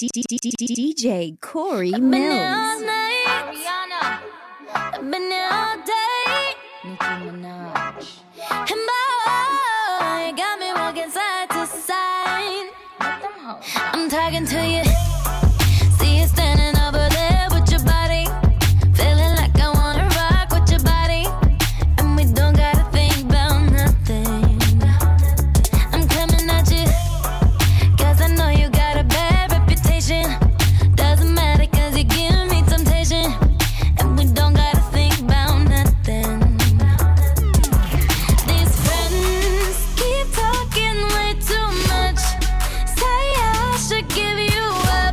DJ Corey Millz. Ariana. I've been here all day. Nicki Minaj. And boy, got me walking side to side. I'm talking to you. See you standing over there with your body. Feeling like I wanna rock with your body. And we don't gotta think about nothing. I'm coming at you. Cause I know you got a bad reputation. Doesn't matter cause you give me temptation. And we don't gotta think about nothing. These friends keep talking way too much. Say I should give you up.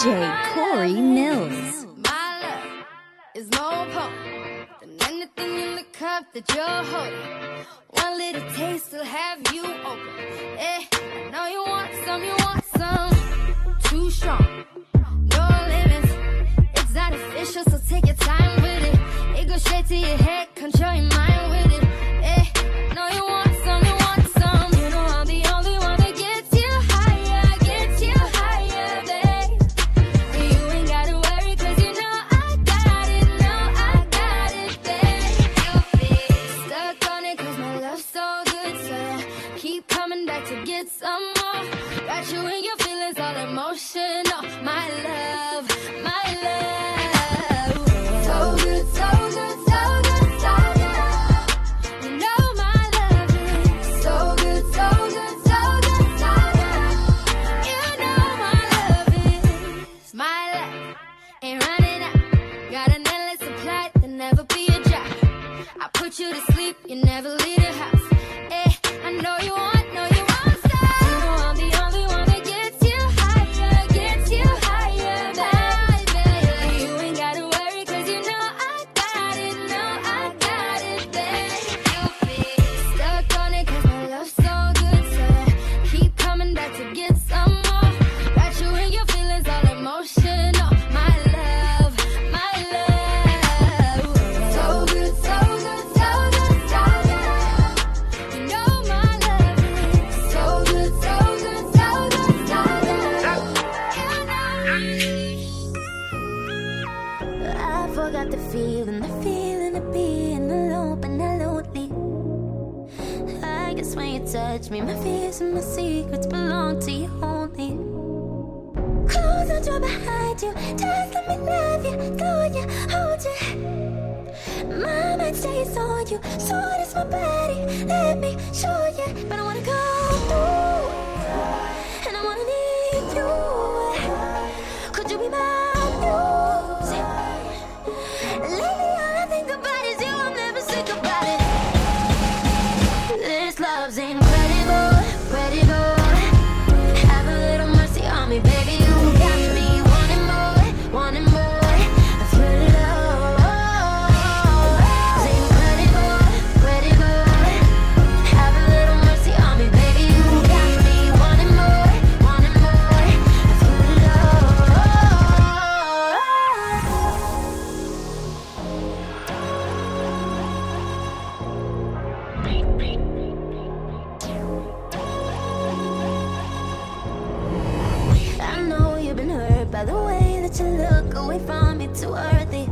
DJ Corey Millz. My love is more potent than anything in the cup that you're holding. One little taste will have you open. Eh, I know you want some, too strong. No limits, it's artificial, so take your time with it. It goes straight to your head, control your mind with it. Eh, I know you want some, you know I'm the only one that gets you higher, babe. You ain't gotta worry, cause you know I got it, babe. You'll be stuck on it, cause my love's so good, so yeah, keep coming back to get some more. Got you in your feelings, all emotional, my love, my love. You to sleep, you never leave the house. Eh, I know you want some. You know I'm the only one that gets you higher, baby. You ain't gotta worry, cause you know I got it, baby. You'll be stuck on it, cause my love's so good, so yeah, keep coming back to get some more. Got you in your feelings, all emotional, my love, my love. Touch me, my fears and my secrets belong to you only. Close the door behind you, just let me love you, hold you, hold you. My mind stays on you, so does my body, let me show you. But I wanna go, ooh, and I wanna need you. Could you be my music? Lately all I think about is you, I'm never sick about it. This love's incredible, incredible. Have a little mercy on me, baby. You got me wanting more, I feel it all. It's incredible, incredible. Have a little mercy on me, baby. You got me wanting more, I feel it all. By the way that you look away from me, too earthy.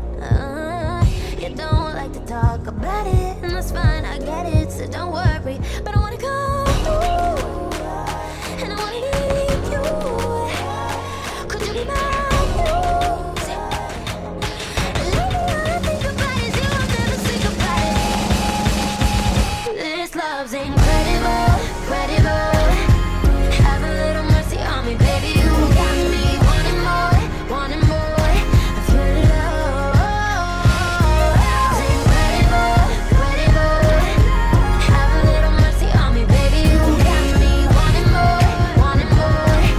You don't like to talk about it, and that's fine, I get it, so don't worry. But I wanna go, ooh, and I wanna need you. Could you be my music? Lately all I think about is you, I'm never sick about it. This love's incredible, incredible. Have a little mercy on me, baby. You got me wanting more, I feel it all. It's incredible, incredible. Have a little mercy on me, baby. You got me wanting more, I feel it all. Leave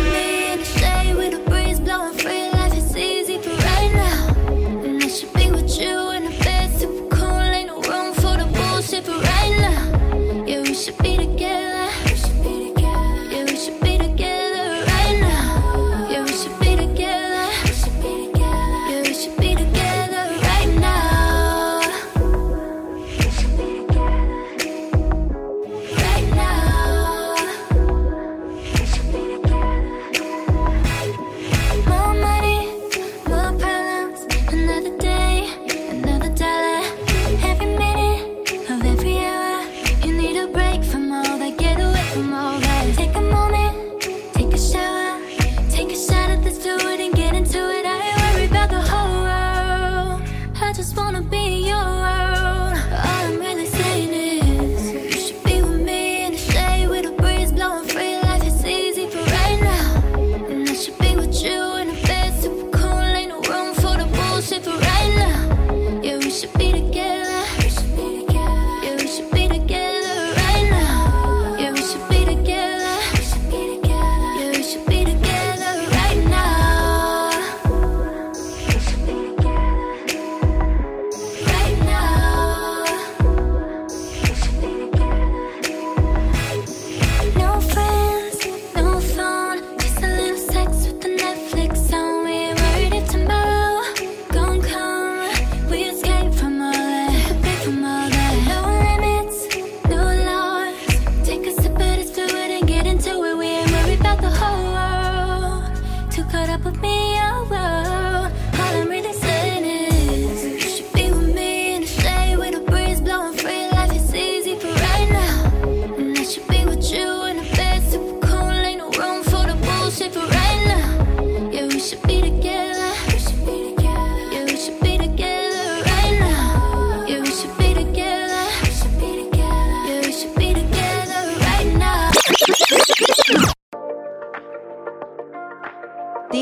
me in the shade with a breeze blowing free. Life is easy for right now, and I should be with you in the bed, super cool, ain't no room for the bullshit for right now. Yeah, we should be together. We should be together.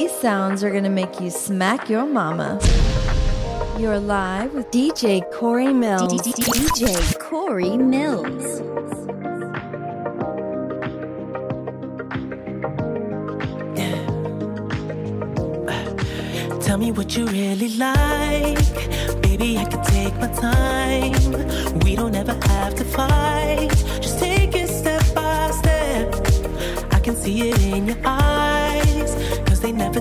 These sounds are going to make you smack your mama. You're live with DJ Corey Millz. DJ Corey Millz. Tell me what you really like. Baby, I can take my time. We don't ever have to fight. Just take it step by step. I can see it in your eyes, 'cause they never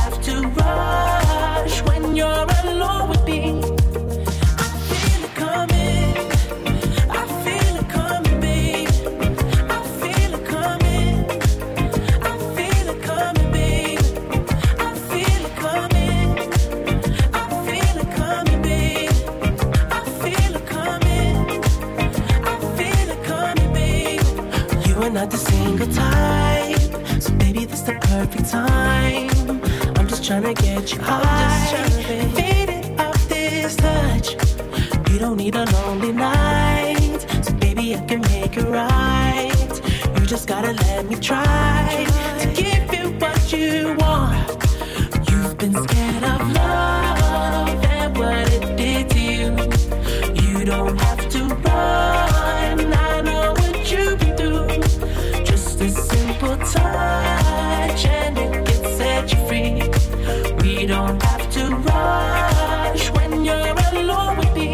have to rush when you're alone with me. I feel it coming. I feel it coming, babe. I feel it coming. I feel it coming, babe. I feel it coming. I feel it coming, babe. I feel it coming. I feel it coming, babe. We're not the single type, so baby, this the perfect time. I'm just trying to get you high, fade it off this touch. You don't need a lonely night, so baby, I can make it right. You just gotta let me try to give you what you want. You've been scared of love and what it did to you. You don't have to run, I know what you've been through. A simple touch and it can set you free. We don't have to rush when you're alone with me.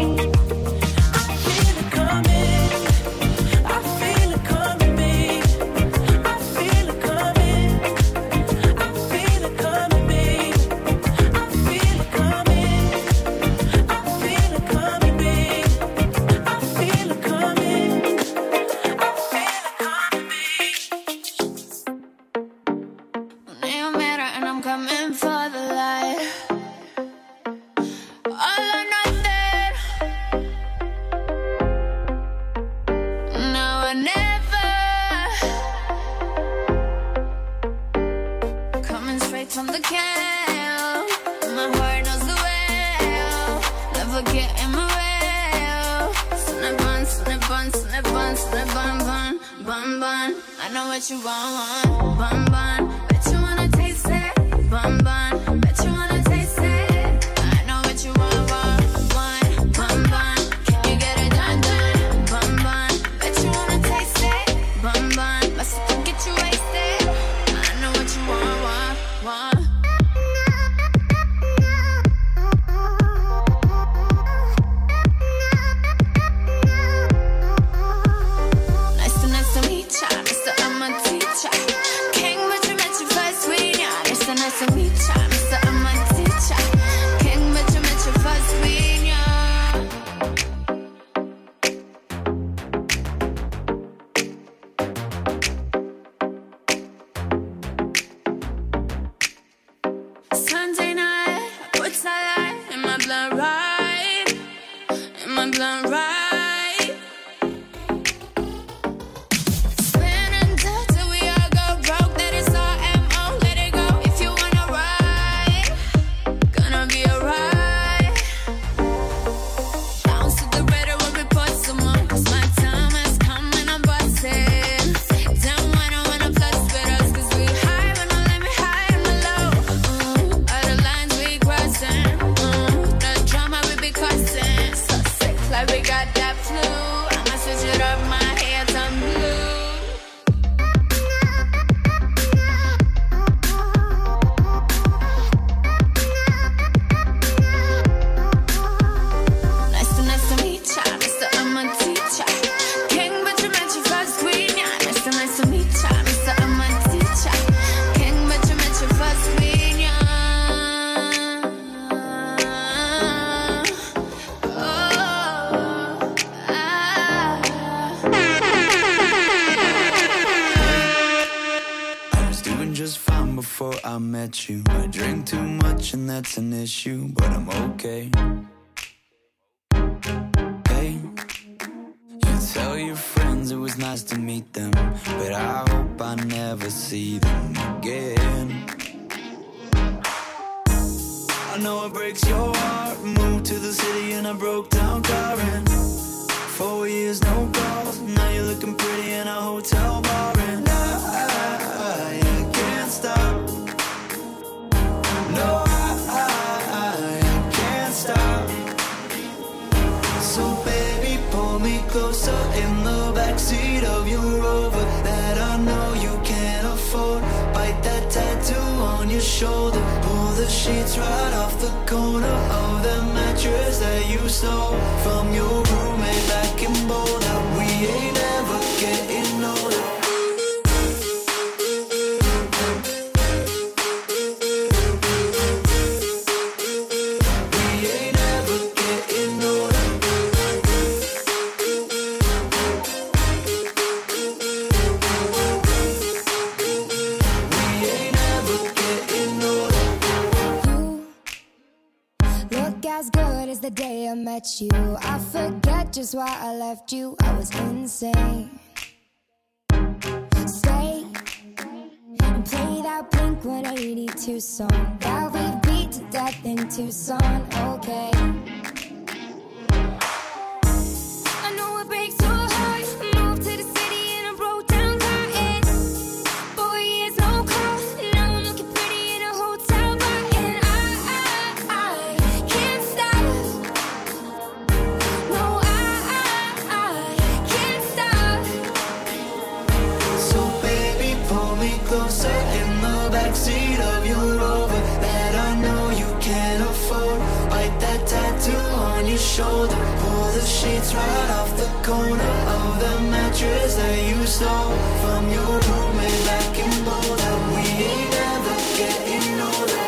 Issue, but I'm okay. Hey, your friends, it was nice to meet them, but I hope I never see them again. I know it breaks your heart. Moved to the city and I broke down crying. 4 years, no calls. Now you're looking pretty in a hotel bar, and I can't stop. No, I can't stop. So baby, pull me closer in the backseat of your Rover that I know you can't afford. Bite that tattoo on your shoulder. Pull the sheets right off the corner of the mattress that you stole from your roommate back in Boulder. We ain't ever getting older. I met you, I forget just why I left you. I was insane. Stay and play that Blink-182 song that we beat to death in Tucson. Okay, I know it breaks your heart. Shoulder, pull the sheets right off the corner of the mattress that you stole from your roommate back in Boulder. We ain't ever getting older.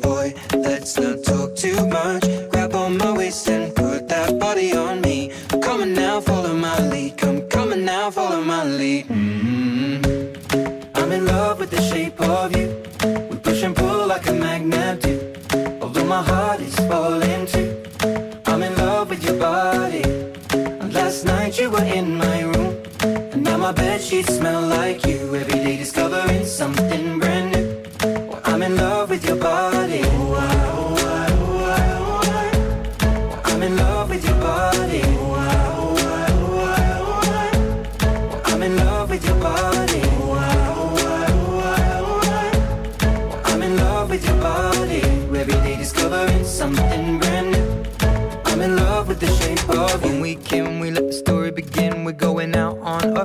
boy, let's not talk too much. Grab on my waist and put that body on me. I'm coming now, follow my lead. Come coming now, follow my lead. Mm-hmm. I'm in love with the shape of you. We push and pull like a magnet do. Although my heart is falling too. I'm in love with your body. And last night you were in my room, and now my bedsheets smell like you. Every day discovering something brand new. I'm in love with your body. Oh, I, oh, I, oh, I, oh, I. I'm in love with your body. Oh, I, oh, I, oh, I, oh, I. I'm in love with your body. Oh, I, oh, I, oh, I, oh, I. I'm in love with your body. Every day discovering something brand new. I'm in love with the shape of you. When we came, we let the story begin. We're going out on our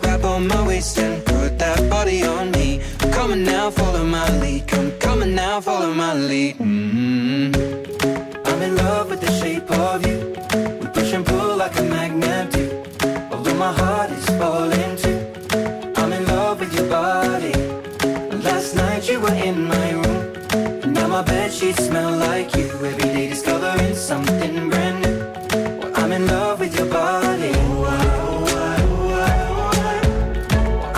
Grab on my waist and put that body on me. I'm coming now, follow my lead. Come coming now, follow my lead. Mm-hmm. I'm in love with the shape of you. We push and pull like a magnet do. Although my heart is falling too. I'm in love with your body. Last night you were in my room, and now my bedsheets smell like you. Every day discovering something brand new. Well, I'm in love with your body.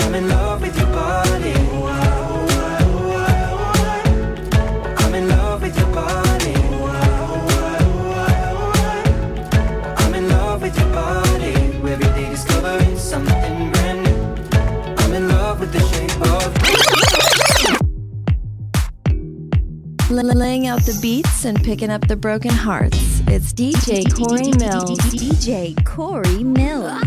I'm in love with your body. the beats and picking up the broken hearts. It's DJ Corey Millz. DJ Corey Millz.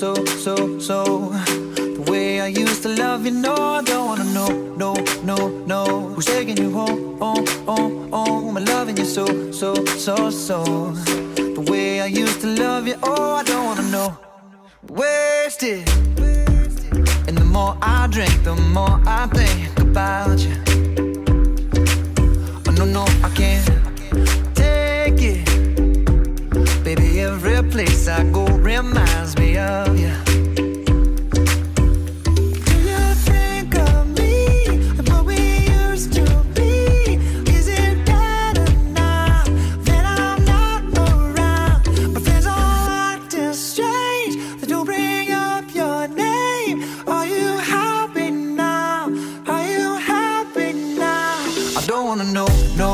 so the way I used to love you, no, I don't wanna know, no. Who's taking you home, oh, I'm loving you so. The way I used to love you, oh, I don't wanna know. Wasted. And the more I drink, the more I think about you. Oh, no, I can't take it. Baby, every place I go reminds me of you. Do you think of me and what we used to be? Is it better now that I'm not around? My friends all acting strange, they don't bring up your name. Are you happy now? Are you happy now? I don't wanna know, no.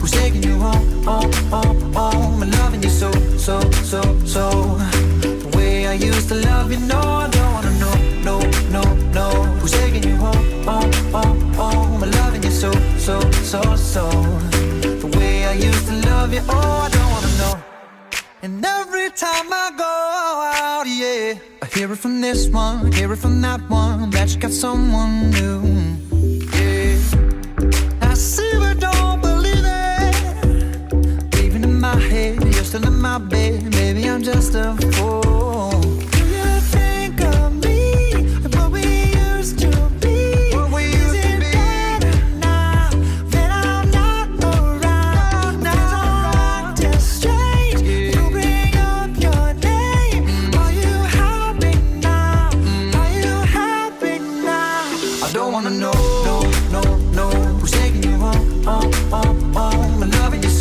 Who's taking you home? Oh. I'm loving you so. The way I used to love you, no, I don't wanna know, no. Who's taking you home? Oh. I'm loving you so. The way I used to love you, oh, I don't wanna know. And every time I go out, yeah, I hear it from this one, hear it from that one, that you got someone new. Yeah, I see but don't believe it. Even in my head, you're still in my bed. Maybe I'm just a fool. Do you think of me and what we used to be? Is it better now that I'm not around? Now I'm acting strange. You bring up your name. Are you happy now? Are you happy now? I don't wanna know. Who's taking you home? Oh. I'm loving you so.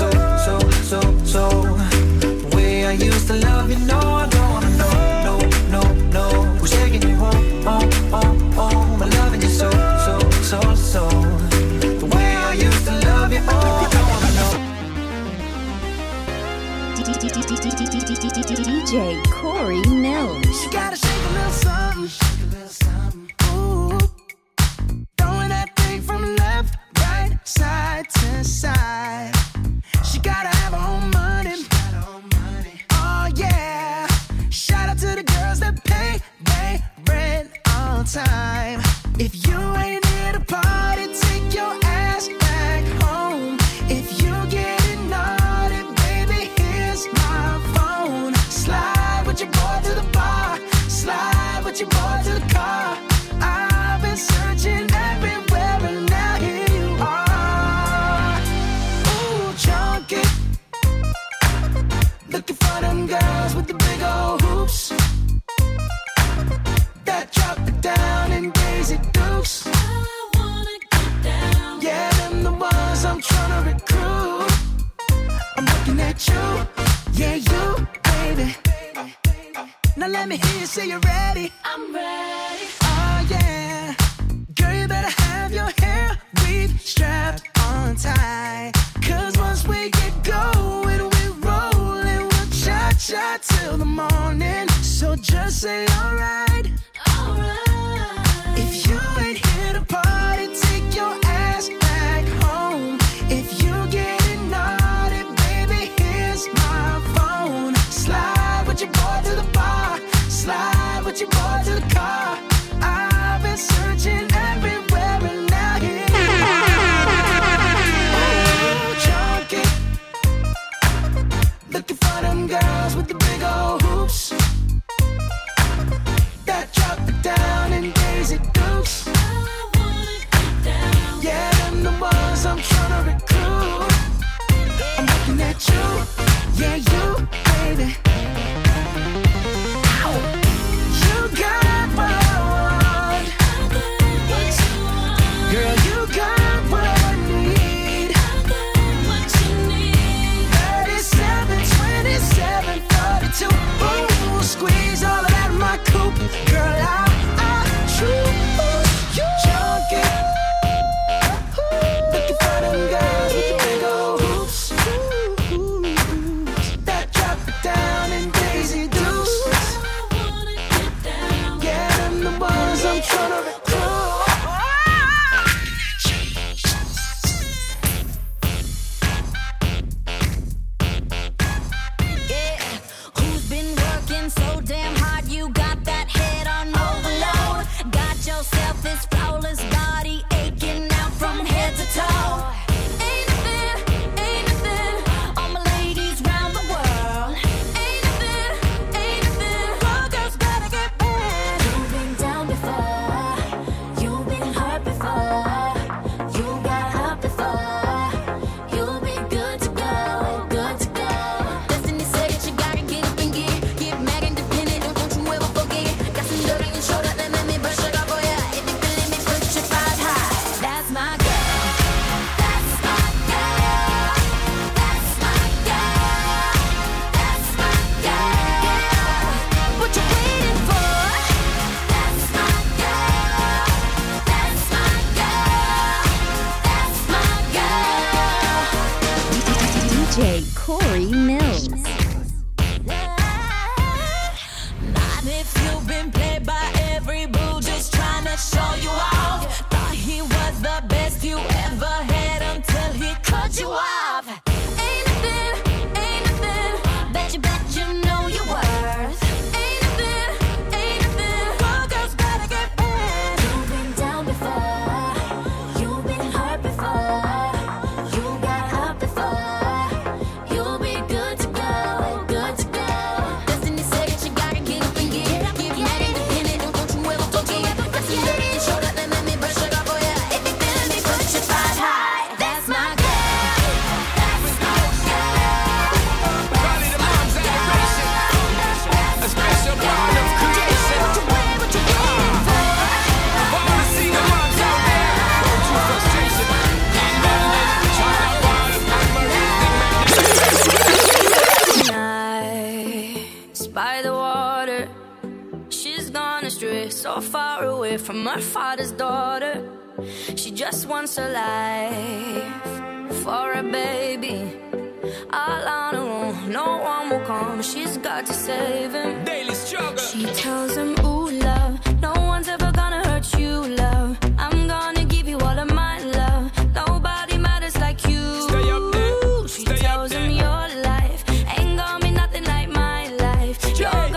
The way I used to love you, no, I don't wanna know. No. Who's taking you home? Oh. I'm loving you so. The way I used to love you, oh, I don't wanna know. DJ Corey Millz. You gotta shake a little something. Ooh, throwing that thing from left, right, side to side. She gotta have her own money. Oh yeah. Shout out to the girls that pay their rent on time. If you ain't here to party, take your ass back home. If you getting naughty, baby, here's my phone. Slide with your boy to the bar. Slide with your boy to the car. I've been searching everywhere and now here you are. Ooh, chunky. Looking for them girls with the big old hoops that drop it down in Daisy Dukes. I wanna get down. Yeah, them the ones I'm tryna recruit. I'm looking at you, yeah, you, baby. Now let me hear you say you're ready. I'm ready. Oh yeah, girl, you better have your hair weave strapped on tight. 'Cause once we get going, we're rolling. We'll cha-cha till the morning. So just say alright. Alright. If you ain't here to party, take your ass back home. If you getting naughty, baby, here's my phone. Slide with your boy to the bar. Slide with your boy to the car. I've been searching everywhere and now here you are. Oh, chunky. Looking for them girls with the big old hoops that drop it down. life, you've been played by every boo, just trying to show you off. Thought he was the best you ever had until he cut you off. Ain't nothing, bet you know you're worth. Ain't nothing, all girls gotta get bad. You've been down before, you've been hurt before, you got hurt before, you'll be good to go, good to go. Just in a second, you gotta get up and get up. You're not independent, don't you ever forget. That's your dirty and show that, let me brush it up, oh yeah. If you're feeling me, put your five high. That's my so far away from her father's daughter. She just wants her life for a baby. All on her own, no one will come. She's got to save him. Daily struggle. She tells him, ooh, love, no one's ever gonna hurt you, love. I'm gonna give you all of my love. Nobody matters like you. Stay up there. She Stay tells up there. Him, your life ain't gonna be nothing like my life. You're gonna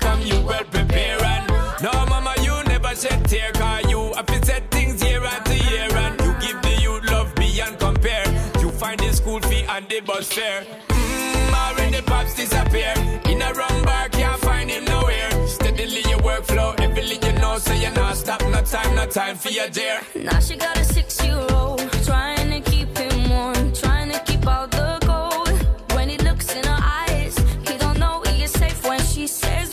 come you well prepare, and no mama you never shed tear, cause you have to set things year after year, and you give the youth love beyond compare. You find the school fee and the bus fare. Already pops disappear in a wrong bar, can't find him nowhere. Steadily your workflow, everything you know, so you're not stop, no time, no time for your dear. Now she got a 6-year-old trying to keep him warm, trying to keep all the gold. When he looks in her eyes, he don't know he is safe when she says,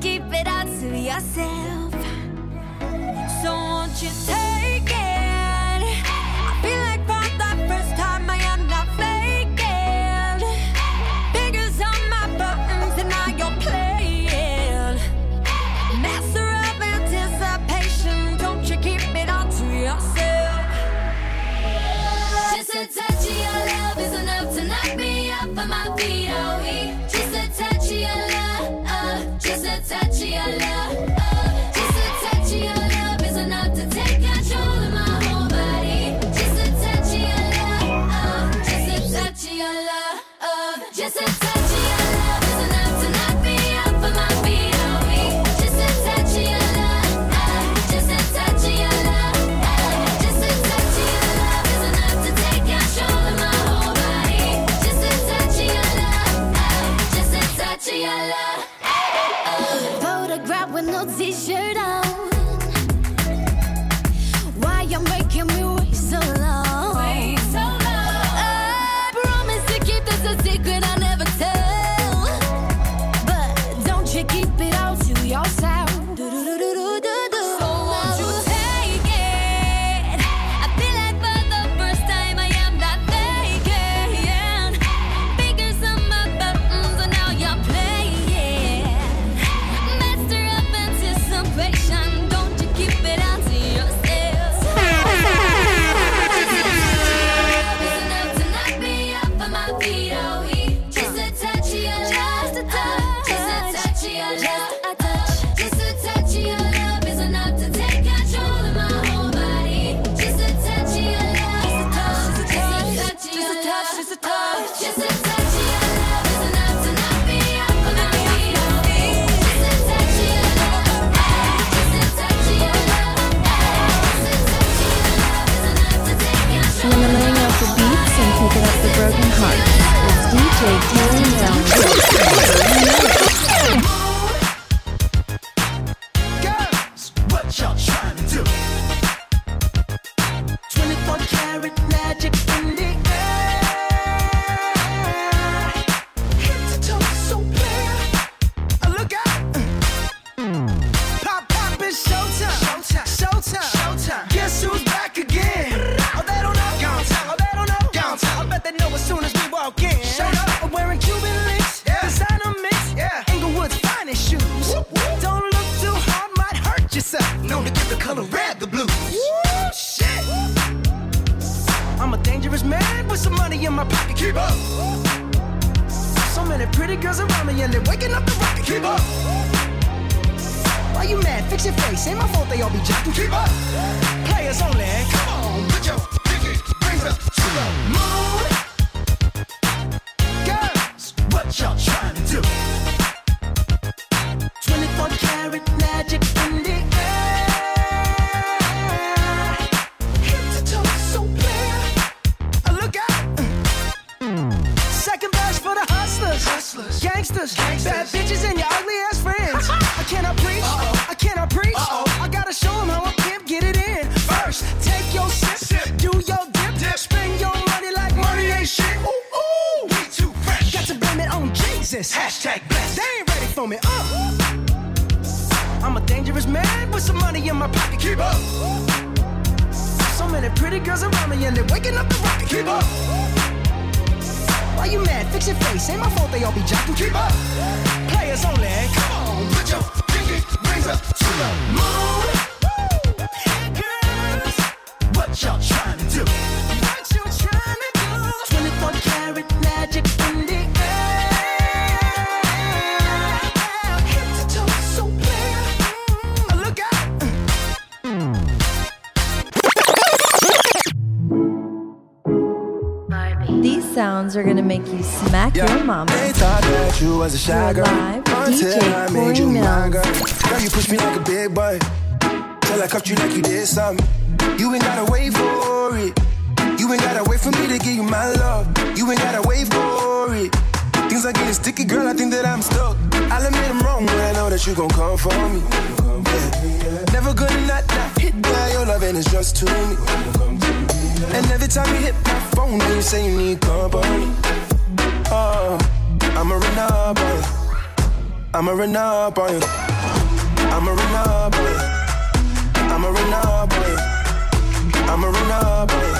keep it all to yourself. Do do do do do. side, known to get the color red, the blue. Woo, shit! I'm a dangerous man with some money in my pocket. Keep up! So many pretty girls around me and they're waking up the rocket. Keep up! Why you mad? Fix your face. Ain't my fault they all be jocking. Keep up! Players only. Come on, put your pinky rings up to the moon. Girls, what y'all trying to do? 24 karat magic in the air. Head to toe so clear. Look out. Second verse for the hustlers. Gangsters. Bad bitches and your ugly ass friends. I cannot preach. I cannot preach. I gotta show them how I pimp get it in. First, take your sip. Do your dip. Spend your money like money ain't shit. Ooh, we too fresh. Got to blame it on Jesus. Hashtag blessed. They ain't ready for me. I'm a dangerous man with some money in my pocket. Keep up. So many pretty girls around me and they're waking up the rocket. Keep up. Why you mad? Fix your face. Ain't my fault they all be jocking. Keep up. Players only. Come on, put your pinky rings up to the moon. Woo. Girls, what y'all trying to do? What you trying to do? 24 karat magic in the air. These sounds are gonna make you smack your mama. They thought that you was a shy girl until I made you mine, girl. Girl, you pushed me like a big boy till I cuffed you like you did something. You ain't gotta wait for it. You ain't gotta wait for me to give you my love. You ain't gotta wait for it. Things are getting sticky, girl, I think that I'm stuck. I'll admit I'm wrong, but I know that you gon' come for me. Never gonna not hit by your love, and it's just to me. And every time you hit my phone, you say you need company. Oh, I'ma run up on you. I'ma run up on you. I'ma run up on you. I'ma run up on you. I'ma run up on you.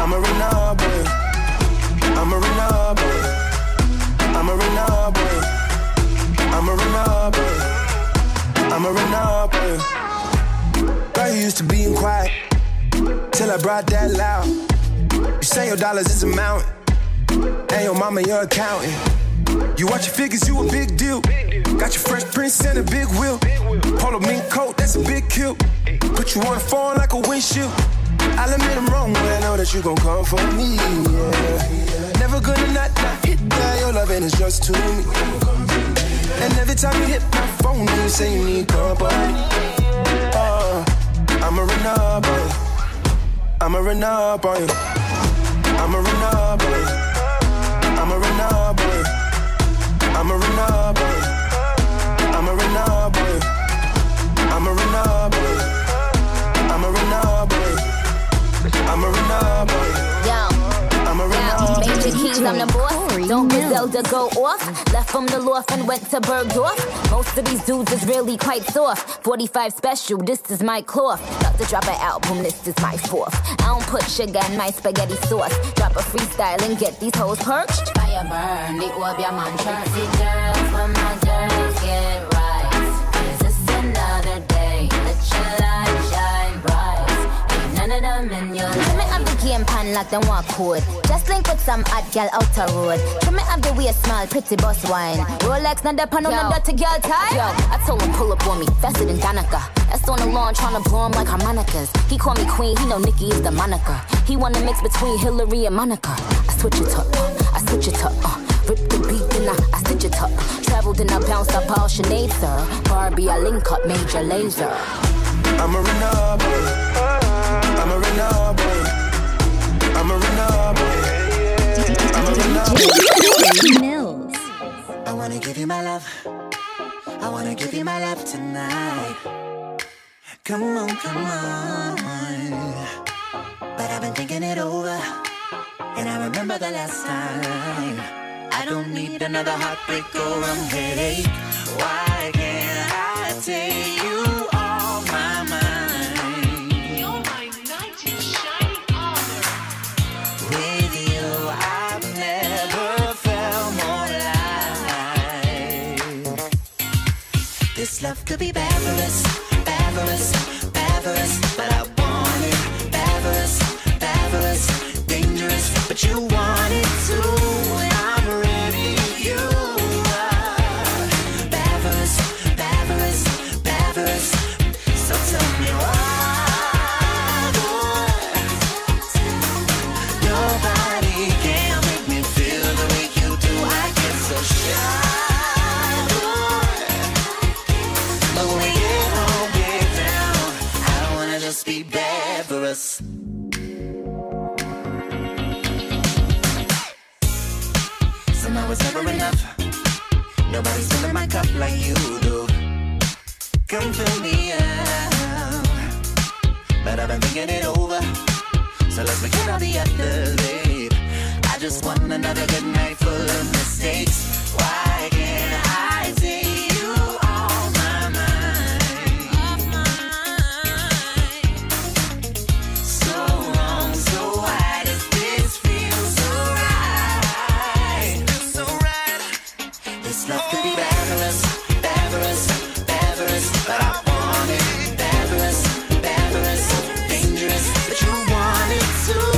I'ma run up on you. I'ma run up on you. I'ma run up on you. I'ma run up on you. Girl, you used to being quiet till I brought that loud. You say your dollars is a mountain and your mama your accountant. You watch your figures, you a big deal. Got your fresh prints and a big wheel. Polo mink coat, that's a big kill. Put you on a phone like a windshield. I'll admit I'm wrong, but I know that you gon' come for me, yeah. Never gonna not hit by your love, and it's just to me. And every time you hit my phone, you say you need company. I'ma run up on you. I'ma run up on you. I'ma run up on you. I'ma run up on you. I'ma run up on you. I'ma run up on you. I'ma run up on you. I'ma run up on you. I'ma run up on you. I'ma run up on you. The keys, I'm the boss. Don't Griselda go off. Left from the loft and went to Bergdorf. Most of these dudes is really quite soft. 45 special, this is my cloth. About to drop an album, this is my fourth. I don't put sugar in my spaghetti sauce. Drop a freestyle and get these hoes perched. Fire burn, the orb, your man turns. See girls, when my girls get right. Cause it's another day, let your light shine bright. Ain't none of them in your life. Game pan like the walk hood. Just link with some hot girl out the road. Trim it up the way a smile, pretty boss wine. Rolex, not the pan on the dirty girl tie. Yo, I told him pull up on me, faster than Danica. That's on the lawn trying to blow him like harmonicas. He call me queen, he know Nikki is the moniker. He wanna mix between Hillary and Monica. I switch it up. Rip the beat, then I stitch it up. Traveled and I bounced up all Sinead, sir. Barbie, I link up, major laser. I'ma run up, I'ma run up. I'm a DJ Mills. I wanna give you my love. I wanna give you my love tonight. Come on. But I've been thinking it over, and I remember the last time. I don't need another heartbreak or a headache. Why can't I take you? Love could be barbarous. us. Somehow it's never enough. Nobody's filling my cup like you do. Come fill me up. But I've been thinking it over, so let's begin all the others, babe. I just want another good night full of mistakes. Why can't I take you off my mind? Off my mind. So wrong, so why does this feel so right? Feels so right. This love could be fabulous, fabulous, fabulous, but I want it fabulous, fabulous, dangerous, but you want it too.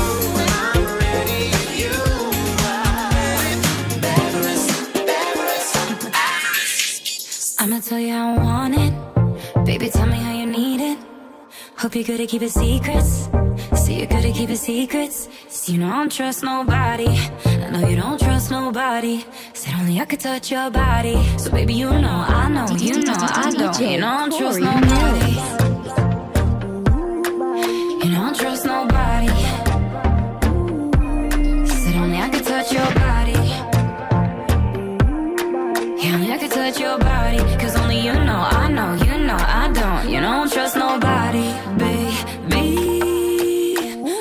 I'ma tell you how I want it. Baby, tell me how you need it. Hope you're good at keeping secrets. See, you're good at keeping secrets. See, you know I don't trust nobody. I know you don't trust nobody. Said only I could touch your body. So baby, you know I know, you know I don't. You know I don't trust nobody. You know I don't trust nobody. Said only I could touch your body. Yeah, only I can touch your body. Cause only you know, I know, you know, I don't. You don't trust nobody, baby.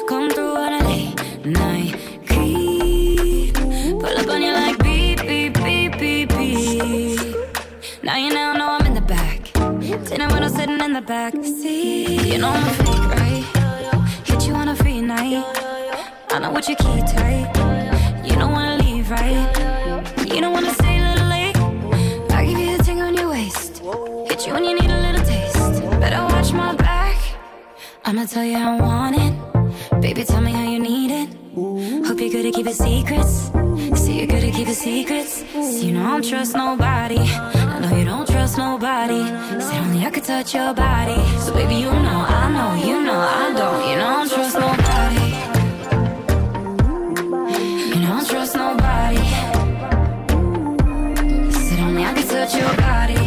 Come through on a late night key. Pull up on you like beep, beep, beep, beep, beep. Now you now know I'm in the back. Dinner when I'm sitting in the back seat. You know I'm a freak, right? Hit you on a free night. I know what your key tight. You don't wanna leave, right? You don't wanna stay. When you need a little taste, better watch my back. I'ma tell you how I want it. Baby, tell me how you need it. Hope you're good at keeping secrets. See, you're good at keeping secrets. See, you know I don't trust nobody. I know you don't trust nobody. Said only I could touch your body. So baby, you know I know, you know I don't. You know I don't trust nobody. You know I don't trust nobody. Said only I could touch your body.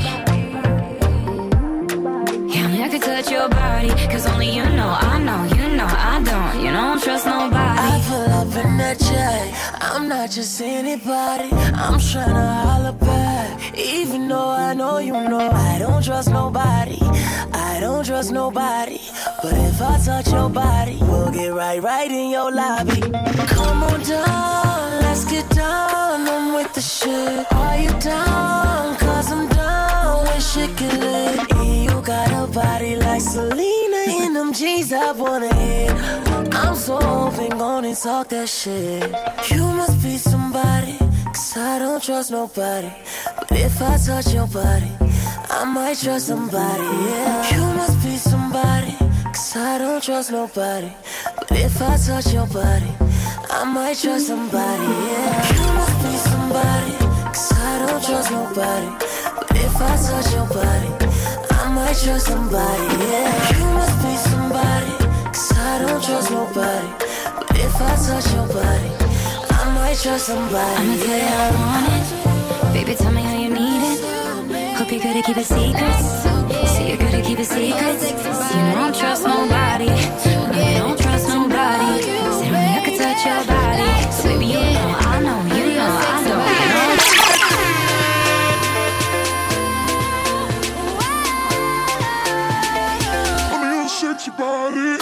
I could touch your body, cause only you know, I know, you know, I don't. You don't trust nobody. I pull up in that jet, I'm not just anybody. I'm tryna holler back, even though I know. I don't trust nobody, I don't trust nobody. But if I touch your body, we'll get right in your lobby. Come on down, let's get down, I'm with the shit. Are you down, cause I'm down with shit get lit. Got a body like Selena in them jeans I wanna hit. I'm so open, gonna talk that shit. You must be somebody, cause I don't trust nobody. But if I touch your body, I might trust somebody, yeah. You must be somebody, cause I don't trust nobody. But if I touch your body, I might trust somebody, yeah. You must be somebody, cause I don't trust nobody. But if I touch your body, I might trust somebody, yeah. You must be somebody, cause I don't trust nobody. But if I touch your body, I might trust somebody. I'ma tell you how I want it. Baby, tell me how you need it. Hope you're good at keeping secrets. See, you're good at keeping secrets. See, you don't trust nobody. You don't trust nobody. Say to me I could touch your body. So baby, you know I know, you know I don't. Your body. Living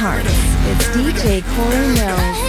hearts. It's DJ Corey Millz.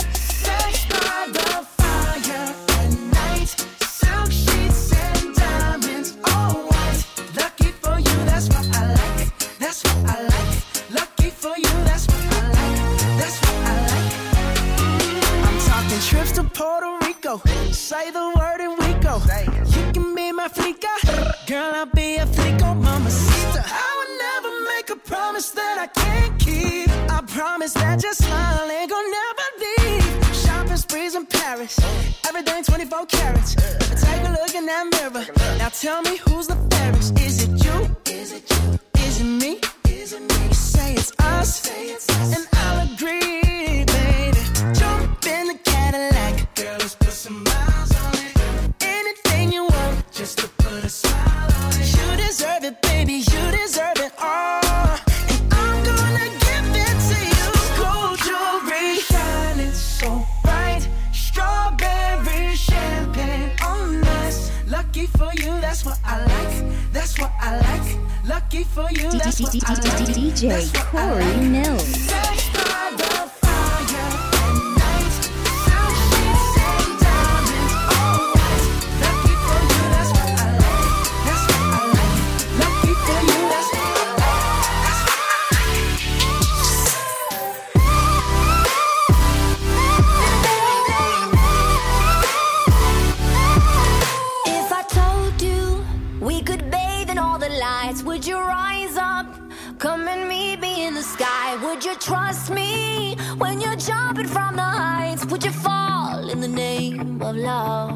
Love.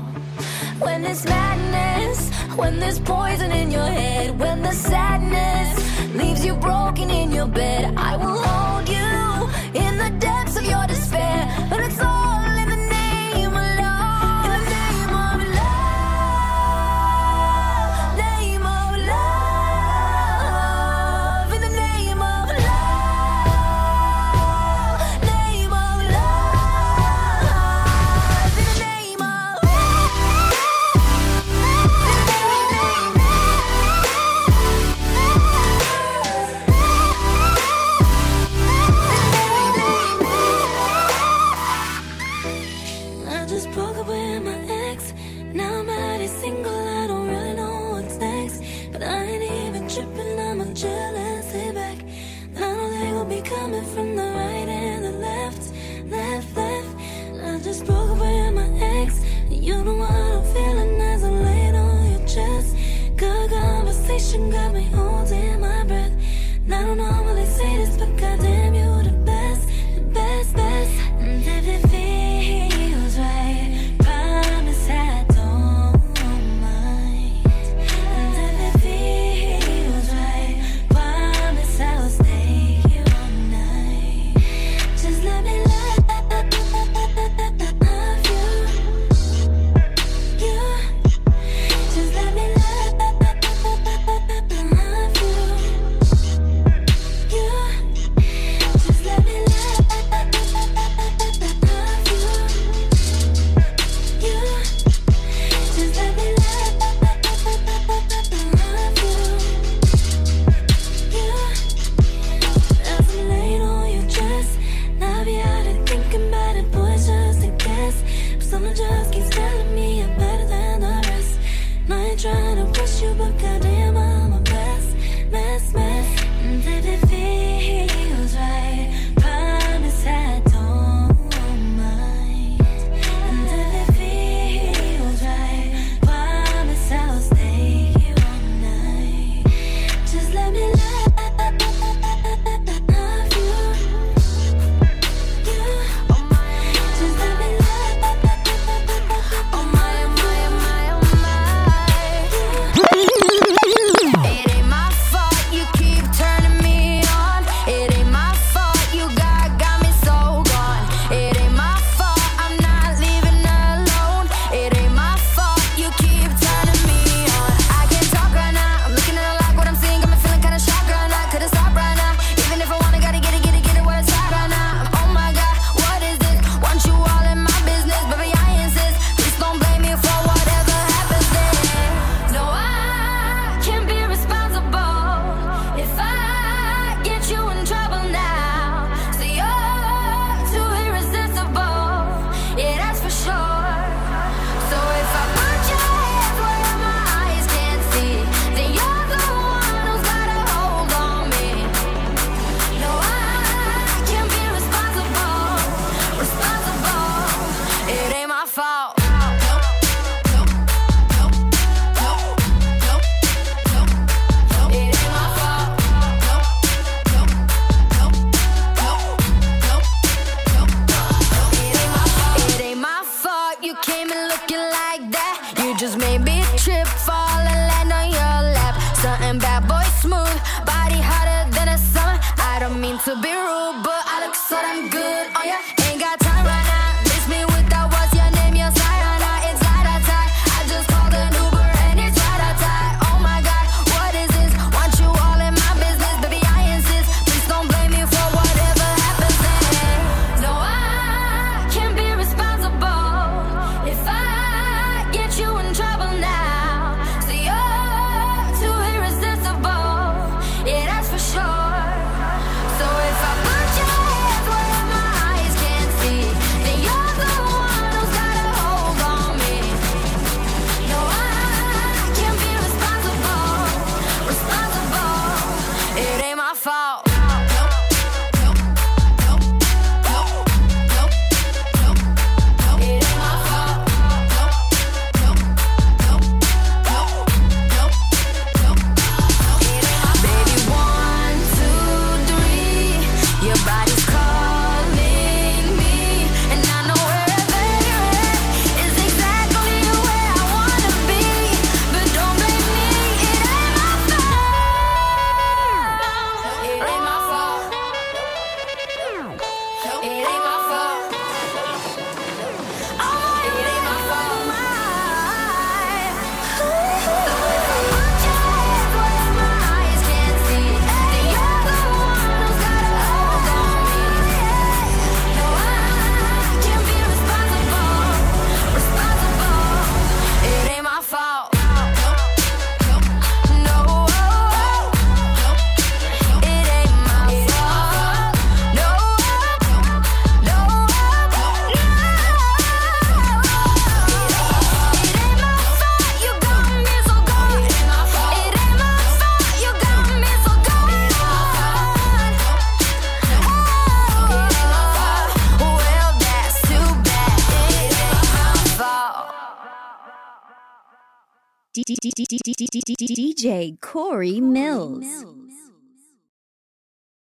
tripping, I'm on chillin', stay back. I know they gon' be coming from the right and the left, left, left. I just broke away from my ex, and you know what I'm feeling as I lay on your chest. Good conversation got me holding my breath. And I don't normally say this, but goddamn, you're the best, the best, best. And if it feels right, promise I don't mind. And if it feels right, promise I'll stay here all night. Just let me love you, you. Just let me love you, you. Just let me love you, you. Just let me love you, you. As I'm laying on your dress, I'll be out and thinking about it, boy, just a guess. But something just keeps telling me I'm better than the rest. And I ain't trying to rush you, but goddamn, I'm a mess, mess, mess. And if it feels right, promise I don't mind. And if it feels right, promise I'll stay here all night. Just let me love you, you. Just let me love. Oh my, oh my, oh my, oh my. It ain't my fault you keep turning me on. It ain't my fault you got me so gone. It ain't my fault I'm not leaving alone. It ain't my fault you keep turning me on. I can't talk right now. I'm looking at a lot what I'm seeing. I'm feeling kinda shocked right now. Couldn't stop right now. Even if I wanna, gotta get it where it's at right now. Oh my god, what is this? Want you all in my business, baby, I insist. Please don't blame me for whatever happens then. No, I can't be responsible if I get you in trouble now. So you're too irresistible, yeah, that's for sure. So if I put your hands where my eyes can't see, then you're the one who's got a hold on me. No, I can't be responsible, responsible. It ain't my fault. It ain't my fault you came in looking like that. You just made me trip, fall and land on your lap. Something bad boy smooth, body hotter than a summer. I don't mean to be rude, but I look so damn good on ya. Ain't got time right now. Miss me with that what's your name, your Sayana. It's light outside. I just called an Uber and it's right outside. Oh my god, what is this? Want you all in my business, baby, I insist. Please don't blame me for whatever happens then. No, I can't be responsible if I get you in trouble now. So you're too irresistible, yeah, that's for sure. So if I put your hands where my DJ Corey Millz.